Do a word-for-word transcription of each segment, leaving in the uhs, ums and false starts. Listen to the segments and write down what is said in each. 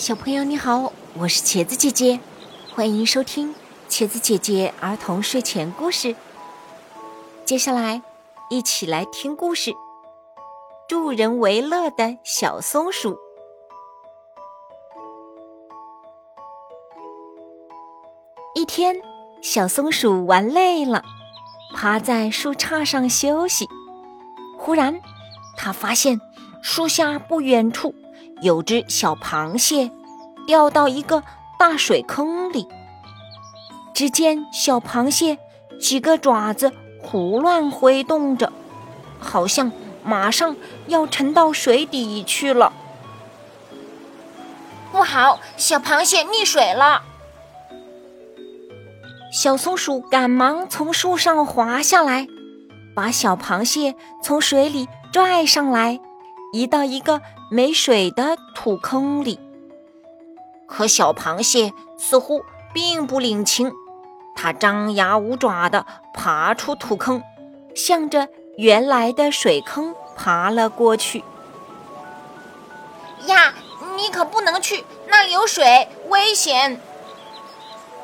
小朋友你好，我是茄子姐姐，欢迎收听茄子姐姐儿童睡前故事。接下来一起来听故事《助人为乐的小松鼠》。一天，小松鼠玩累了，趴在树杈上休息。忽然它发现树下不远处有只小螃蟹掉到一个大水坑里，只见小螃蟹几个爪子胡乱挥动着，好像马上要沉到水底去了。不好，小螃蟹溺水了！小松鼠赶忙从树上滑下来，把小螃蟹从水里拽上来，移到一个没水的土坑里。可小螃蟹似乎并不领情，它张牙舞爪地爬出土坑，向着原来的水坑爬了过去。呀，你可不能去，那里有水，危险！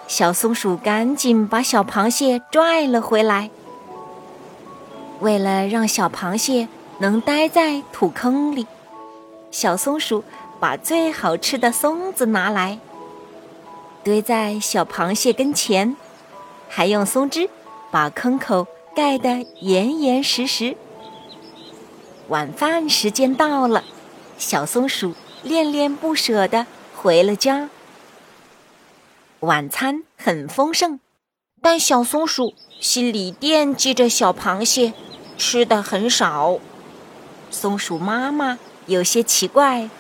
小松鼠赶紧把小螃蟹拽了回来。为了让小螃蟹能待在土坑里，小松鼠把最好吃的松子拿来，堆在小螃蟹跟前，还用松枝把坑口盖得严严实实。晚饭时间到了，小松鼠恋恋不舍地回了家。晚餐很丰盛，但小松鼠心里惦记着小螃蟹，吃得很少。松鼠妈妈有些奇怪，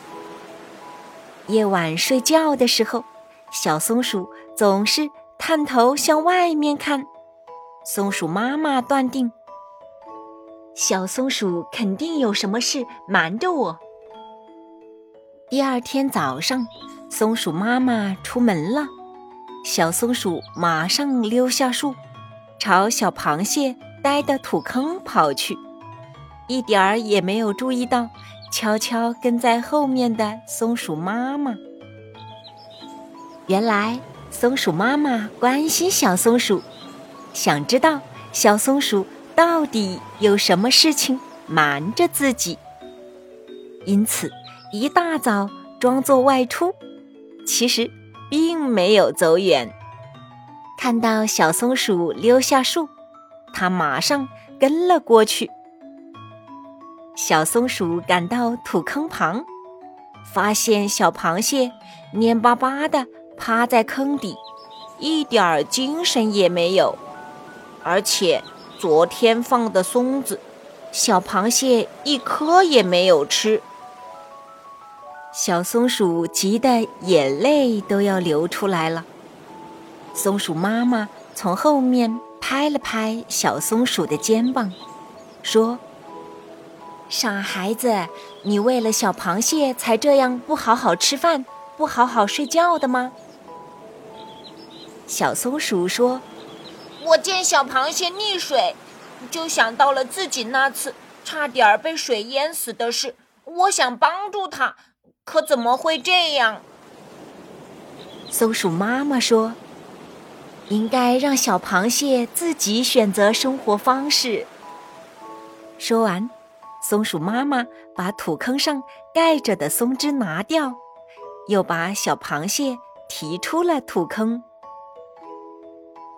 夜晚睡觉的时候，小松鼠总是探头向外面看。松鼠妈妈断定，小松鼠肯定有什么事瞒着我。第二天早上，松鼠妈妈出门了，小松鼠马上溜下树，朝小螃蟹待的土坑跑去，一点儿也没有注意到悄悄跟在后面的松鼠妈妈。原来松鼠妈妈关心小松鼠，想知道小松鼠到底有什么事情瞒着自己，因此一大早装作外出，其实并没有走远。看到小松鼠溜下树，它马上跟了过去。小松鼠赶到土坑旁，发现小螃蟹蔫巴巴地趴在坑底，一点儿精神也没有。而且昨天放的松子，小螃蟹一颗也没有吃。小松鼠急得眼泪都要流出来了。松鼠妈妈从后面拍了拍小松鼠的肩膀，说：傻孩子，你为了小螃蟹才这样不好好吃饭，不好好睡觉的吗？小松鼠说：我见小螃蟹溺水，就想到了自己那次差点被水淹死的事，我想帮助它，可怎么会这样？松鼠妈妈说：应该让小螃蟹自己选择生活方式。说完，松鼠妈妈把土坑上盖着的松枝拿掉，又把小螃蟹提出了土坑。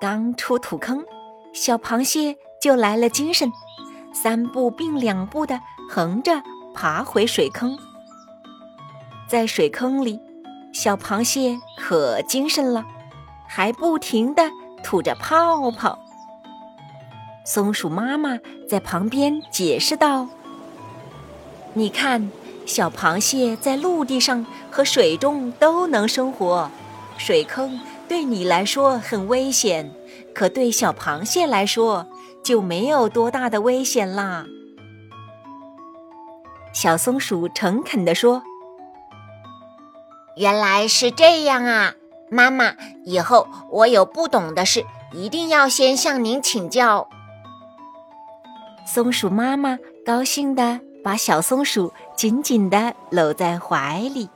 刚出土坑，小螃蟹就来了精神，三步并两步地横着爬回水坑。在水坑里，小螃蟹可精神了，还不停地吐着泡泡。松鼠妈妈在旁边解释道：你看，小螃蟹在陆地上和水中都能生活，水坑对你来说很危险，可对小螃蟹来说就没有多大的危险啦。小松鼠诚恳地说：原来是这样啊，妈妈，以后我有不懂的事，一定要先向您请教。松鼠妈妈高兴地把小松鼠紧紧地搂在怀里。